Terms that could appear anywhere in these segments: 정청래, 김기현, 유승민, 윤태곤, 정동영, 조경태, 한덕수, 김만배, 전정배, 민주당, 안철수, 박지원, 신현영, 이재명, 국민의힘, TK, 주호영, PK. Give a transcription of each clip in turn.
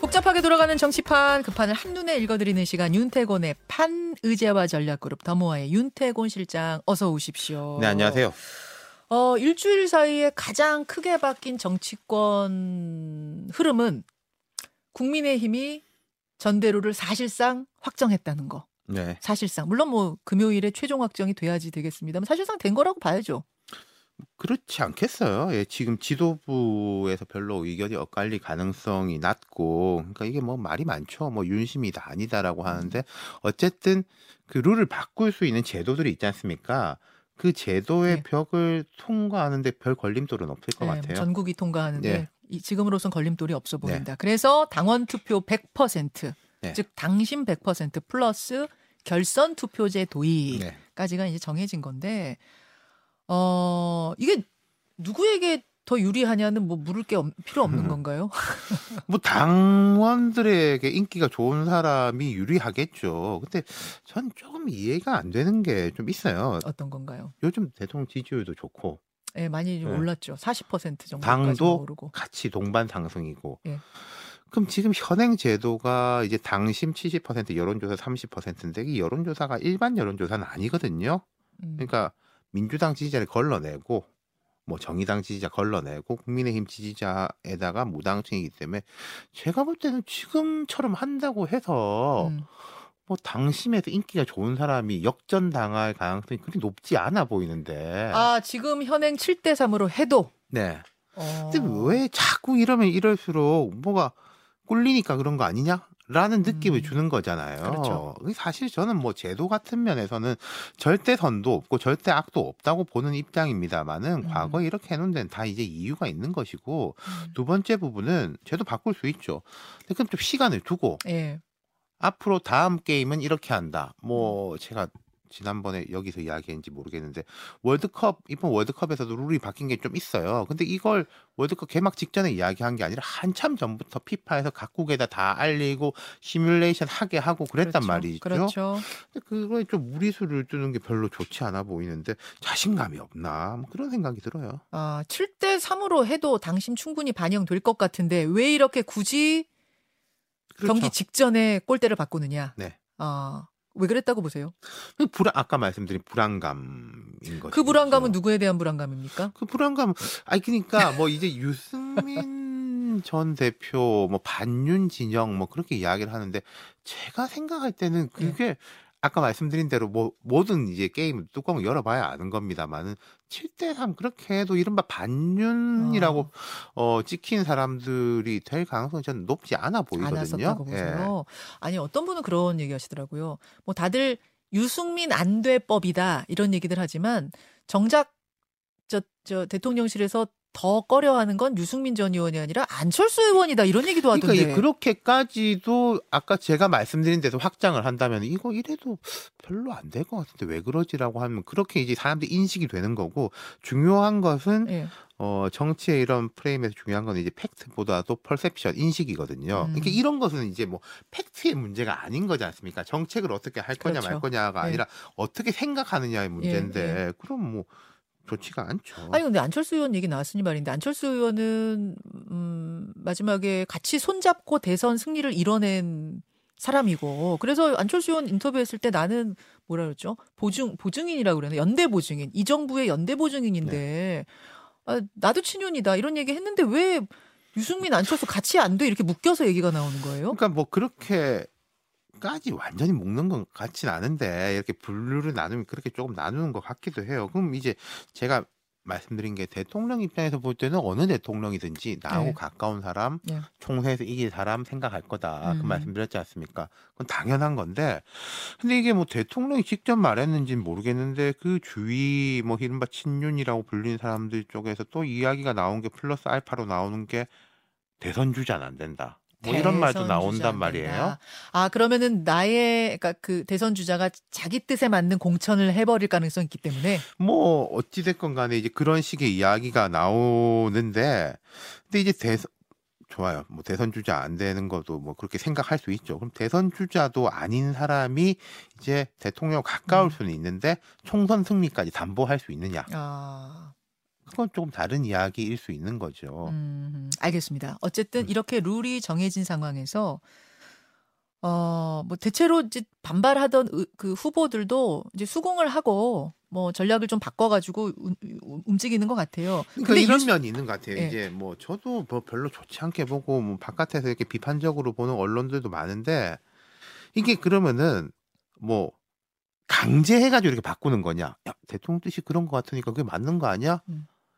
복잡하게 돌아가는 정치판, 그 판을 한눈에 읽어드리는 시간, 윤태곤의 판의제와 전략그룹 더모아의 윤태곤 실장, 어서 오십시오. 네, 안녕하세요. 일주일 사이에 가장 크게 바뀐 정치권 흐름은 국민의힘이 전대로를 사실상 확정했다는 거. 네. 사실상. 물론 뭐 금요일에 최종 확정이 돼야지 되겠습니다만 사실상 된 거라고 봐야죠. 그렇지 않겠어요. 예, 지금 지도부에서 별로 의견이 엇갈릴 가능성이 낮고, 그러니까 이게 뭐 말이 많죠. 뭐 윤심이다 아니다라고 하는데 어쨌든 그 룰을 바꿀 수 있는 제도들이 있지 않습니까? 그 제도의 네. 벽을 통과하는데 별 걸림돌은 없을 것 같아요. 전국이 통과하는데 네. 지금으로선 걸림돌이 없어 보인다. 네. 그래서 당원 투표 100%, 네. 즉 당심 100% 플러스 결선 투표제 도입까지가 네. 이제 정해진 건데, 이게 누구에게 더 유리하냐는 뭐 물을 게 필요 없는 건가요? 뭐 당원들에게 인기가 좋은 사람이 유리하겠죠. 근데 전 조금 이해가 안 되는 게 좀 있어요. 어떤 건가요? 요즘 대통령 지지율도 좋고. 네, 많이 좀 올랐죠. 40% 정도까지 당도 오르고. 같이 동반 상승이고. 예. 그럼 지금 현행 제도가 이제 당심 70% 여론조사 30%인데 이 여론조사가 일반 여론조사는 아니거든요. 그러니까 민주당 지지자를 걸러내고 뭐 정의당 지지자 걸러내고 국민의힘 지지자에다가 무당층이기 때문에 제가 볼 때는 지금처럼 한다고 해서 뭐 당심에서 인기가 좋은 사람이 역전당할 가능성이 그렇게 높지 않아 보이는데. 아, 지금 현행 7대 3으로 해도. 네. 근데 왜 자꾸 이러면 이럴수록 뭐가 꿀리니까 그런 거 아니냐? 라는 느낌을 주는 거잖아요. 그렇죠. 사실 저는 뭐 제도 같은 면에서는 절대 선도 없고 절대 악도 없다고 보는 입장입니다만은 과거에 이렇게 해놓은 데는 다 이제 이유가 있는 것이고 두 번째 부분은 제도 바꿀 수 있죠. 근데 그럼 좀 시간을 두고 예. 앞으로 다음 게임은 이렇게 한다. 뭐 제가 지난번에 여기서 이야기했는지 모르겠는데 월드컵 이번 월드컵에서도 룰이 바뀐 게 좀 있어요. 근데 이걸 월드컵 개막 직전에 이야기한 게 아니라 한참 전부터 피파에서 각국에다 다 알리고 시뮬레이션 하게 하고 그랬단 그렇죠. 말이죠. 그렇죠. 근데 그거에 좀 무리수를 두는 게 별로 좋지 않아 보이는데 자신감이 없나 뭐 그런 생각이 들어요. 아, 7대 3으로 해도 당심 충분히 반영될 것 같은데 왜 이렇게 굳이 그렇죠. 경기 직전에 꼴대를 바꾸느냐. 네. 왜 그랬다고 보세요? 아까 말씀드린 불안감인 거죠. 그 불안감은 누구에 대한 불안감입니까? 그 불안감은 그러니까 뭐 이제 유승민 전 대표 뭐 반윤 진영 뭐 그렇게 이야기를 하는데 제가 생각할 때는 그게 네. 아까 말씀드린 대로 뭐 모든 이제 게임 뚜껑을 열어봐야 아는 겁니다만은 7대3 그렇게 해도 이른바 반윤이라고 찍힌 사람들이 될 가능성이 저는 높지 않아 보이거든요. 예. 아니 어떤 분은 그런 얘기하시더라고요. 뭐 다들 유승민 안 될 법이다 이런 얘기들 하지만 정작 저 대통령실에서 더 꺼려하는 건 유승민 전 의원이 아니라 안철수 의원이다 이런 얘기도 하던데. 그러니까 그렇게까지도 아까 제가 말씀드린 데서 확장을 한다면 이거 이래도 별로 안 될 것 같은데 왜 그러지라고 하면 그렇게 이제 사람들이 인식이 되는 거고 중요한 것은 네. 정치의 이런 프레임에서 중요한 건 이제 팩트보다도 퍼셉션, 인식이거든요. 그러니까 이런 것은 이제 뭐 팩트의 문제가 아닌 거지 않습니까? 정책을 어떻게 할 거냐 그렇죠. 말 거냐가 네. 아니라 어떻게 생각하느냐의 문제인데 네, 네. 그럼 뭐 좋지가 않죠. 아니 근데 안철수 의원 얘기 나왔으니 말인데 안철수 의원은 마지막에 같이 손잡고 대선 승리를 이뤄낸 사람이고 그래서 안철수 의원 인터뷰했을 때 나는 뭐라 그랬죠? 보증인이라고 그랬나? 연대 보증인. 이 정부의 연대 보증인인데 네. 아, 나도 친윤이다 이런 얘기 했는데 왜 유승민 안철수 같이 안 돼 이렇게 묶여서 얘기가 나오는 거예요? 그러니까 뭐 그렇게 까지 완전히 묶는 건 같진 않은데 이렇게 분류를 나누면 그렇게 조금 나누는 것 같기도 해요. 그럼 이제 제가 말씀드린 게 대통령 입장에서 볼 때는 어느 대통령이든지 나하고 네. 가까운 사람, 네. 총선에서 이길 사람 생각할 거다. 그 말씀드렸지 않습니까? 그건 당연한 건데 근데 이게 뭐 대통령이 직접 말했는지는 모르겠는데 그 주위 뭐 이른바 친윤이라고 불리는 사람들 쪽에서 또 이야기가 나온 게 플러스 알파로 나오는 게 대선 주자는 안 된다. 뭐 이런 말도 나온단 말이에요. 아, 그러면은 나의, 그러니까 그 대선 주자가 자기 뜻에 맞는 공천을 해버릴 가능성이 있기 때문에. 뭐, 어찌됐건 간에 이제 그런 식의 이야기가 나오는데, 근데 이제 좋아요. 뭐 대선 주자 안 되는 것도 뭐 그렇게 생각할 수 있죠. 그럼 대선 주자도 아닌 사람이 이제 대통령 가까울 수는 있는데, 총선 승리까지 담보할 수 있느냐. 아. 그건 조금 다른 이야기일 수 있는 거죠. 알겠습니다. 어쨌든 이렇게 룰이 정해진 상황에서 뭐 대체로 이제 반발하던 그 후보들도 이제 수긍을 하고 뭐 전략을 좀 바꿔가지고 움직이는 것 같아요. 그러니까 근데 이런 면이 있는 것 같아요. 네. 이제 뭐 저도 뭐 별로 좋지 않게 보고 뭐 바깥에서 이렇게 비판적으로 보는 언론들도 많은데 이게 그러면은 뭐 강제해가지고 이렇게 바꾸는 거냐? 야, 대통령 뜻이 그런 것 같으니까 그게 맞는 거 아니야?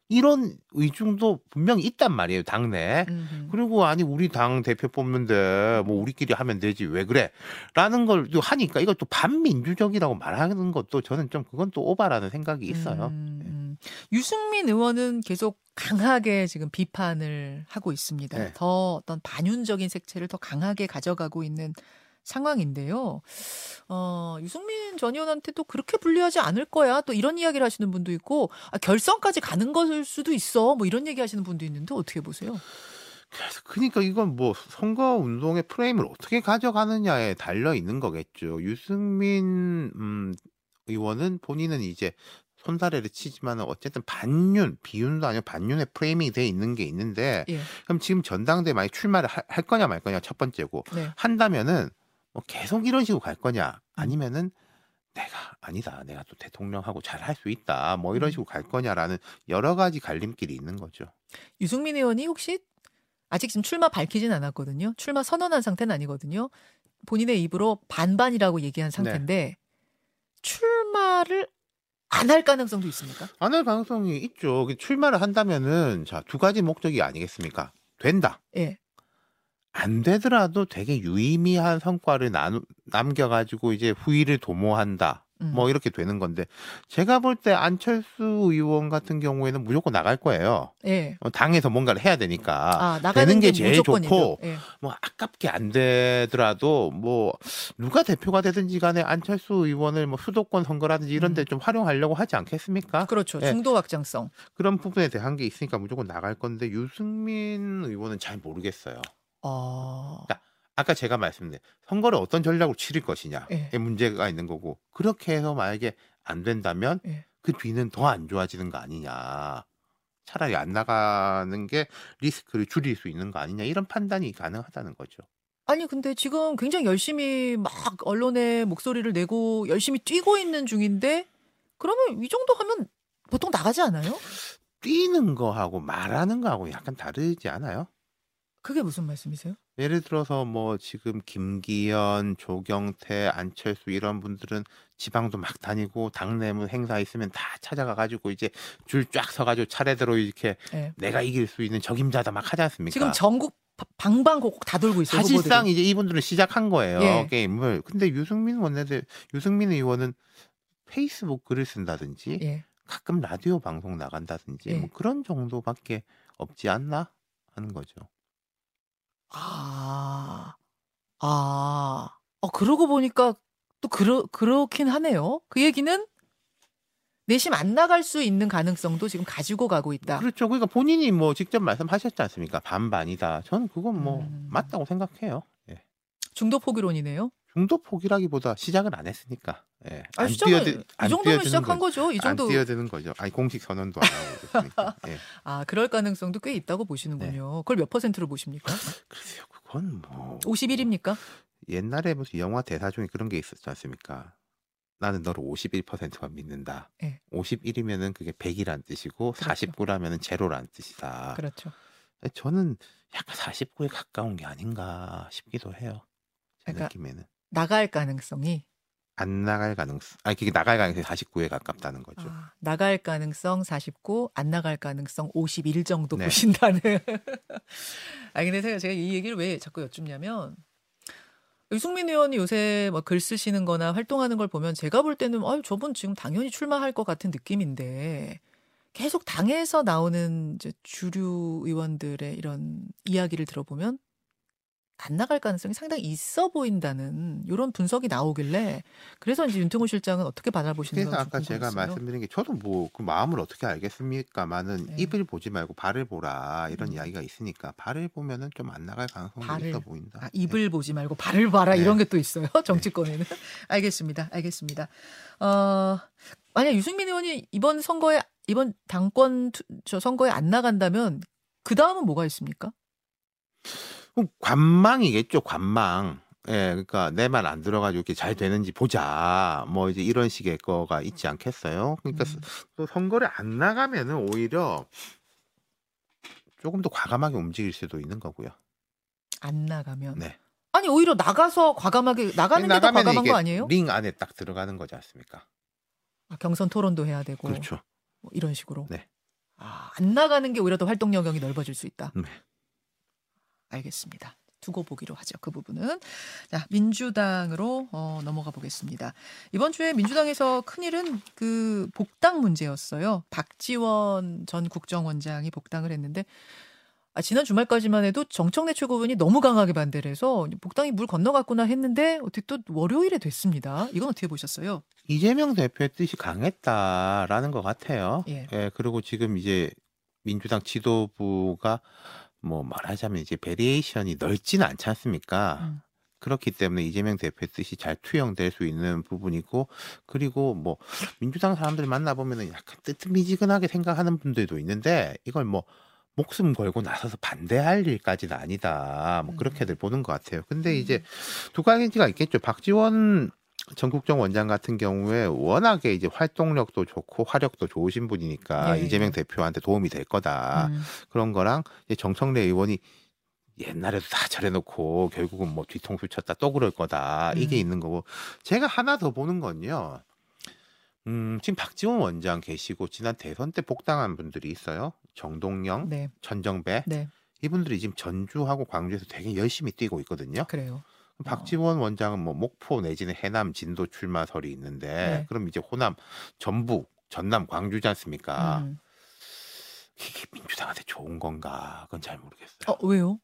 이런 의중도 분명히 있단 말이에요, 당내. 그리고 아니 우리 당 대표 뽑는데 뭐 우리끼리 하면 되지 왜 그래? 라는 걸 또 하니까 이걸 또 반민주적이라고 말하는 것도 저는 좀 그건 또 오바라는 생각이 있어요. 네. 유승민 의원은 계속 강하게 지금 비판을 하고 있습니다. 네. 더 어떤 반윤적인 색채를 더 강하게 가져가고 있는 상황인데요. 유승민 전 의원한테도 그렇게 불리하지 않을 거야. 또 이런 이야기를 하시는 분도 있고 결선까지 가는 것일 수도 있어. 뭐 이런 얘기 하시는 분도 있는데 어떻게 보세요? 그러니까 이건 뭐 선거운동의 프레임을 어떻게 가져가느냐에 달려 있는 거겠죠. 유승민 의원은 본인은 이제 손사래를 치지만 어쨌든 반윤, 비윤도 아니고 반윤의 프레이밍이 돼 있는 게 있는데 예. 그럼 지금 전당대회 많이 출마를 할 거냐 말 거냐 첫 번째고 네. 한다면은 뭐 계속 이런 식으로 갈 거냐 아니면은 내가 아니다 내가 또 대통령하고 잘 할 수 있다 뭐 이런 식으로 갈 거냐라는 여러 가지 갈림길이 있는 거죠. 유승민 의원이 혹시 아직 지금 출마 밝히진 않았거든요. 출마 선언한 상태는 아니거든요. 본인의 입으로 반반이라고 얘기한 상태인데 네. 출마를 안 할 가능성도 있습니까? 안 할 가능성이 있죠. 출마를 한다면은 자, 두 가지 목적이 아니겠습니까? 된다. 예. 안 되더라도 되게 유의미한 성과를 남겨가지고 이제 후위를 도모한다. 뭐 이렇게 되는 건데 제가 볼 때 안철수 의원 같은 경우에는 무조건 나갈 거예요. 예. 당에서 뭔가를 해야 되니까 되는 게 제일 좋고 예. 뭐 아깝게 안 되더라도 뭐 누가 대표가 되든지 간에 안철수 의원을 뭐 수도권 선거라든지 이런 데 좀 활용하려고 하지 않겠습니까? 그렇죠. 중도 확장성. 예. 그런 부분에 대한 게 있으니까 무조건 나갈 건데 유승민 의원은 잘 모르겠어요. 그러니까 아까 제가 말씀드린 선거를 어떤 전략으로 치를 것이냐의 예. 문제가 있는 거고 그렇게 해서 만약에 안 된다면 예. 그 뒤는 더 안 좋아지는 거 아니냐 차라리 안 나가는 게 리스크를 줄일 수 있는 거 아니냐 이런 판단이 가능하다는 거죠. 아니 근데 지금 굉장히 열심히 막 언론에 목소리를 내고 열심히 뛰고 있는 중인데 그러면 이 정도 하면 보통 나가지 않아요? 뛰는 거하고 말하는 거하고 약간 다르지 않아요? 그게 무슨 말씀이세요? 예를 들어서 뭐 지금 김기현, 조경태, 안철수 이런 분들은 지방도 막 다니고 당내문 행사 있으면 다 찾아가가지고 이제 줄 쫙 서가지고 차례대로 이렇게 네. 내가 이길 수 있는 적임자다 막 하지 않습니까? 지금 전국 방방곡곡 다 돌고 있어요. 사실상 후보들이. 이제 이분들은 시작한 거예요 예. 게임을. 근데 유승민 의원은 페이스북 글을 쓴다든지 예. 가끔 라디오 방송 나간다든지 예. 뭐 그런 정도밖에 없지 않나 하는 거죠. 그러고 보니까 또 그렇긴 하네요. 그 얘기는 내심 안 나갈 수 있는 가능성도 지금 가지고 가고 있다. 그렇죠. 그러니까 본인이 뭐 직접 말씀하셨지 않습니까? 반반이다. 저는 그건 뭐 맞다고 생각해요. 예. 중도 포기론이네요. 중도 포기라기보다 시작은 안 했으니까. 예. 이 정도면 시작한 거죠. 이 정도. 안 뛰어드는 거죠. 아니 공식 선언도 안 하고 그랬으니까. 예. 그럴 가능성도 꽤 있다고 보시는군요. 네. 그걸 몇 %로 보십니까? 글쎄요. 그건 뭐. 51입니까? 옛날에 무슨 영화 대사 중에 그런 게 있었지 않습니까? 나는 너를 51%만 믿는다. 네. 51이면은 그게 100이란 뜻이고 그렇죠. 49라면은 제로란 뜻이다. 그렇죠. 저는 약간 49에 가까운 게 아닌가 싶기도 해요. 제 느낌에는. 나갈 가능성이 안 나갈 가능성 그게 나갈 가능성이 49에 가깝다는 거죠. 나갈 가능성 49, 안 나갈 가능성 51 정도 네. 보신다는. 근데 제가 이 얘기를 왜 자꾸 여쭙냐면 유승민 의원이 요새 뭐 글 쓰시는 거나 활동하는 걸 보면 제가 볼 때는 저분 지금 당연히 출마할 것 같은 느낌인데 계속 당에서 나오는 이제 주류 의원들의 이런 이야기를 들어보면 안 나갈 가능성이 상당히 있어 보인다는 이런 분석이 나오길래 그래서 이제 윤태곤 실장은 어떻게 받아보시는 건지 궁금했어요. 그래서 아까 제가 말씀드린 게 저도 뭐 그 마음을 어떻게 알겠습니까만은 네. 입을 보지 말고 발을 보라 이런 이야기가 있으니까 발을 보면은 좀 안 나갈 가능성이 있어 보인다. 입을 네. 보지 말고 발을 봐라 네. 이런 게 또 있어요. 정치권에는. 네. 알겠습니다. 만약 유승민 의원이 이번 선거에 이번 당권 저 선거에 안 나간다면 그 다음은 뭐가 있습니까? 관망이겠죠, 관망. 예, 그러니까 내 말 안 들어가지고 이렇게 잘 되는지 보자. 뭐 이제 이런 식의 거가 있지 않겠어요? 그러니까 또 선거를 안 나가면은 오히려 조금 더 과감하게 움직일 수도 있는 거고요. 안 나가면. 네. 아니 오히려 나가서 과감하게 나가는 게 더 과감한 거 아니에요? 링 안에 딱 들어가는 거지 않습니까? 아, 경선 토론도 해야 되고. 그렇죠. 뭐 이런 식으로. 네. 아, 안 나가는 게 오히려 더 활동 영역이 넓어질 수 있다. 네. 알겠습니다. 두고 보기로 하죠. 그 부분은. 자, 민주당으로 넘어가 보겠습니다. 이번 주에 민주당에서 큰일은 그 복당 문제였어요. 박지원 전 국정원장이 복당을 했는데 지난 주말까지만 해도 정청래 최고위원이 너무 강하게 반대를 해서 복당이 물 건너갔구나 했는데 어떻게 또 월요일에 됐습니다. 이건 어떻게 보셨어요? 이재명 대표의 뜻이 강했다라는 것 같아요. 예. 예, 그리고 지금 이제 민주당 지도부가 뭐 말하자면 이제 베리에이션이 넓지는 않지 않습니까? 그렇기 때문에 이재명 대표의 뜻이 잘 투영될 수 있는 부분이고, 그리고 뭐 민주당 사람들 만나보면 약간 뜨뜻미지근하게 생각하는 분들도 있는데 이걸 뭐 목숨 걸고 나서서 반대할 일까지는 아니다. 뭐 그렇게들 보는 것 같아요. 근데 이제 두 가지가 있겠죠. 박지원 전 국정원장 같은 경우에 워낙에 이제 활동력도 좋고 화력도 좋으신 분이니까 예, 이재명 대표한테 도움이 될 거다. 그런 거랑 이제 정청래 의원이 옛날에도 다 잘해놓고 결국은 뭐 뒤통수 쳤다 또 그럴 거다. 이게 있는 거고, 제가 하나 더 보는 건요. 지금 박지원 원장 계시고 지난 대선 때 복당한 분들이 있어요. 정동영, 네. 전정배. 네. 이분들이 지금 전주하고 광주에서 되게 열심히 뛰고 있거든요. 그래요. 박지원 원장은 뭐 목포 내지는 해남 진도 출마설이 있는데 네. 그럼 이제 호남, 전북, 전남, 광주지 않습니까? 이게 민주당한테 좋은 건가? 그건 잘 모르겠어요. 왜요?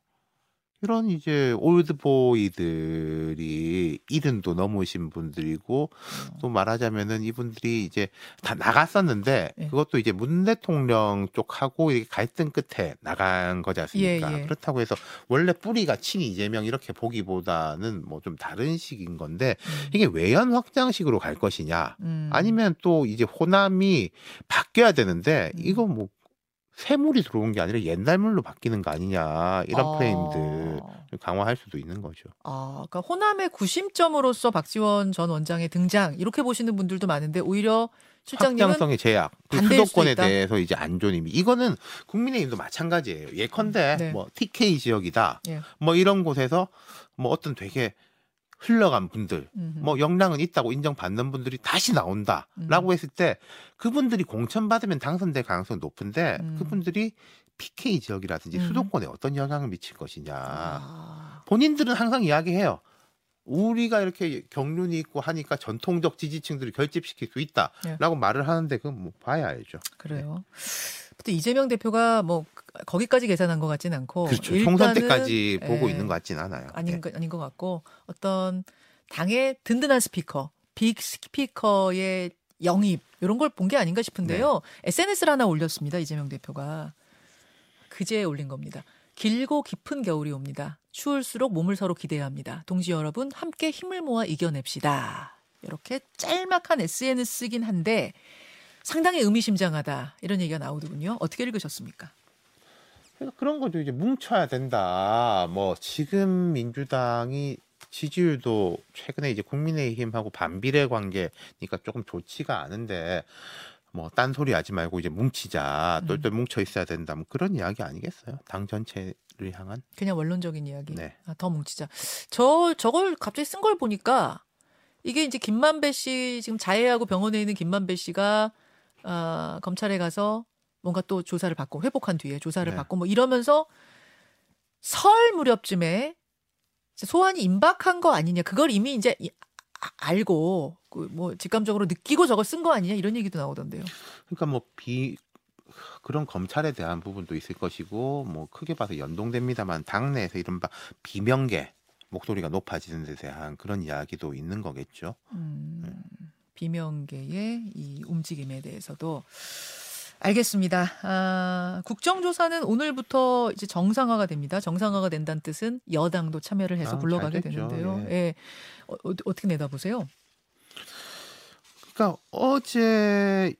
이런 이제 올드보이들이 70도 넘으신 분들이고 또 말하자면은 이분들이 이제 다 나갔었는데 예. 그것도 이제 문 대통령 쪽하고 이렇게 갈등 끝에 나간 거지 않습니까? 예, 예. 그렇다고 해서 원래 뿌리가 친 이재명 이렇게 보기보다는 뭐 좀 다른 식인 건데 이게 외연 확장식으로 갈 것이냐 아니면 또 이제 호남이 바뀌어야 되는데 이거 뭐 새 물이 들어온 게 아니라 옛날 물로 바뀌는 거 아니냐, 이런 프레임들 강화할 수도 있는 거죠. 아, 그러니까 호남의 구심점으로서 박지원 전 원장의 등장 이렇게 보시는 분들도 많은데 오히려 실장님은 확장성의 제약, 그 수도권에 대해서 이제 안존임이 이거는 국민의힘도 마찬가지예요. 예컨대 네. 뭐 TK 지역이다, 예. 뭐 이런 곳에서 뭐 어떤 되게 흘러간 분들, 뭐 역량은 있다고 인정받는 분들이 다시 나온다라고 했을 때 그분들이 공천받으면 당선될 가능성이 높은데 그분들이 PK 지역이라든지 수도권에 어떤 영향을 미칠 것이냐. 본인들은 항상 이야기해요. 우리가 이렇게 경륜이 있고 하니까 전통적 지지층들을 결집시킬 수 있다라고 네. 말을 하는데 그건 뭐 봐야 알죠. 그래요. 네. 근데 이재명 대표가 뭐 거기까지 계산한 것 같진 않고 그렇죠. 총선 때까지 보고 있는 것 같진 않아요. 아닌 것 같고 어떤 당의 든든한 스피커, 빅 스피커의 영입 이런 걸 본 게 아닌가 싶은데요. 네. SNS를 하나 올렸습니다. 이재명 대표가. 그제 올린 겁니다. 길고 깊은 겨울이 옵니다. 추울수록 몸을 서로 기대야 합니다. 동지 여러분 함께 힘을 모아 이겨냅시다. 이렇게 짤막한 SNS이긴 한데 상당히 의미심장하다 이런 얘기가 나오더군요. 어떻게 읽으셨습니까? 그런 것도 이제 뭉쳐야 된다. 뭐 지금 민주당이 지지율도 최근에 이제 국민의힘하고 반비례 관계니까 조금 좋지가 않은데 뭐 딴소리 하지 말고 이제 뭉치자. 똘똘 뭉쳐 있어야 된다. 뭐 그런 이야기 아니겠어요? 당 전체를 향한. 그냥 원론적인 이야기. 네. 아, 더 뭉치자. 저걸 갑자기 쓴 걸 보니까 이게 이제 김만배 씨 지금 자해하고 병원에 있는 김만배 씨가 검찰에 가서 뭔가 또 조사를 받고 회복한 뒤에 조사를 네. 받고 뭐 이러면서 설 무렵쯤에 소환이 임박한 거 아니냐. 그걸 이미 이제 알고 뭐 직감적으로 느끼고 저걸 쓴 거 아니냐 이런 얘기도 나오던데요. 그러니까 뭐 그런 검찰에 대한 부분도 있을 것이고 뭐 크게 봐서 연동됩니다만 당내에서 이른바 비명계 목소리가 높아지는 데 대한 그런 이야기도 있는 거겠죠. 비명계의 이 움직임에 대해서도 알겠습니다. 국정조사는 오늘부터 이제 정상화가 됩니다. 정상화가 된다는 뜻은 여당도 참여를 해서 불러가게 되는데요. 예. 예. 어떻게 내다보세요? 그러니까 어제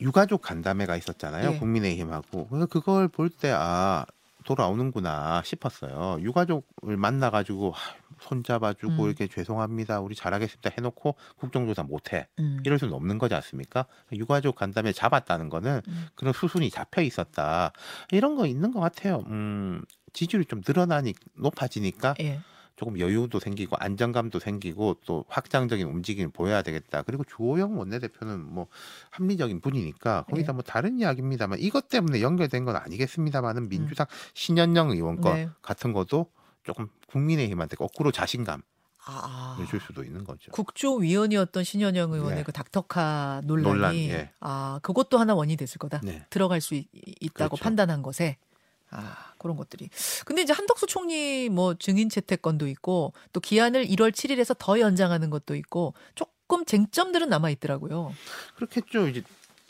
유가족 간담회가 있었잖아요. 예. 국민의힘하고. 그래서 그걸 볼 때 아, 돌아오는구나 싶었어요. 유가족을 만나가지고 손잡아주고 이렇게 죄송합니다. 우리 잘하겠습니다 해놓고 국정조사 못해. 이럴 수는 없는 거지 않습니까? 유가족 간담회 잡았다는 거는 그런 수순이 잡혀 있었다. 이런 거 있는 것 같아요. 지지율이 좀 높아지니까 예. 조금 여유도 생기고 안정감도 생기고 또 확장적인 움직임을 보여야 되겠다. 그리고 주호영 원내대표는 뭐 합리적인 분이니까 거기다 네. 뭐 다른 이야기입니다만 이것 때문에 연결된 건 아니겠습니다만은 민주당 신현영 의원 거 네. 같은 것도 조금 국민의힘한테 거꾸로 자신감을 줄 수도 있는 거죠. 국조위원이었던 신현영 의원의 네. 그 닥터카 논란 네. 아, 그것도 하나 원인이 됐을 거다. 네. 들어갈 수 있다고 그렇죠. 판단한 것에. 아, 그런 것들이. 근데 이제 한덕수 총리 뭐 증인 채택권도 있고 또 기한을 1월 7일에서 더 연장하는 것도 있고 조금 쟁점들은 남아 있더라고요. 그렇겠죠. 이제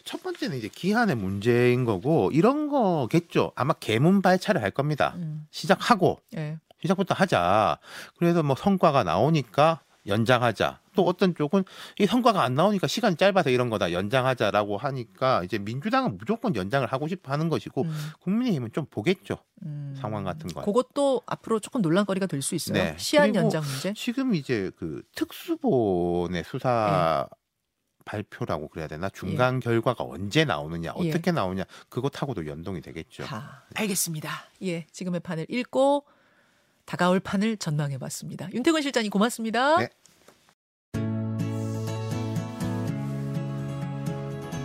첫 번째는 이제 기한의 문제인 거고 이런 거겠죠. 아마 개문 발차를 할 겁니다. 시작하고 네. 시작부터 하자. 그래서 뭐 성과가 나오니까 연장하자. 또 어떤 쪽은 이 성과가 안 나오니까 시간이 짧아서 이런 거다 연장하자라고 하니까 이제 민주당은 무조건 연장을 하고 싶어 하는 것이고 국민의힘은 좀 보겠죠. 상황 같은 거. 그것도 앞으로 조금 논란거리가 될 수 있어요. 네. 시한 연장 문제. 지금 이제 그 특수본의 수사 발표라고 그래야 되나? 중간 결과가 언제 나오느냐, 어떻게 나오냐 그것하고도 연동이 되겠죠. 아, 알겠습니다. 예, 지금의 판을 읽고 다가올 판을 전망해봤습니다. 윤태곤 실장님 고맙습니다. 네.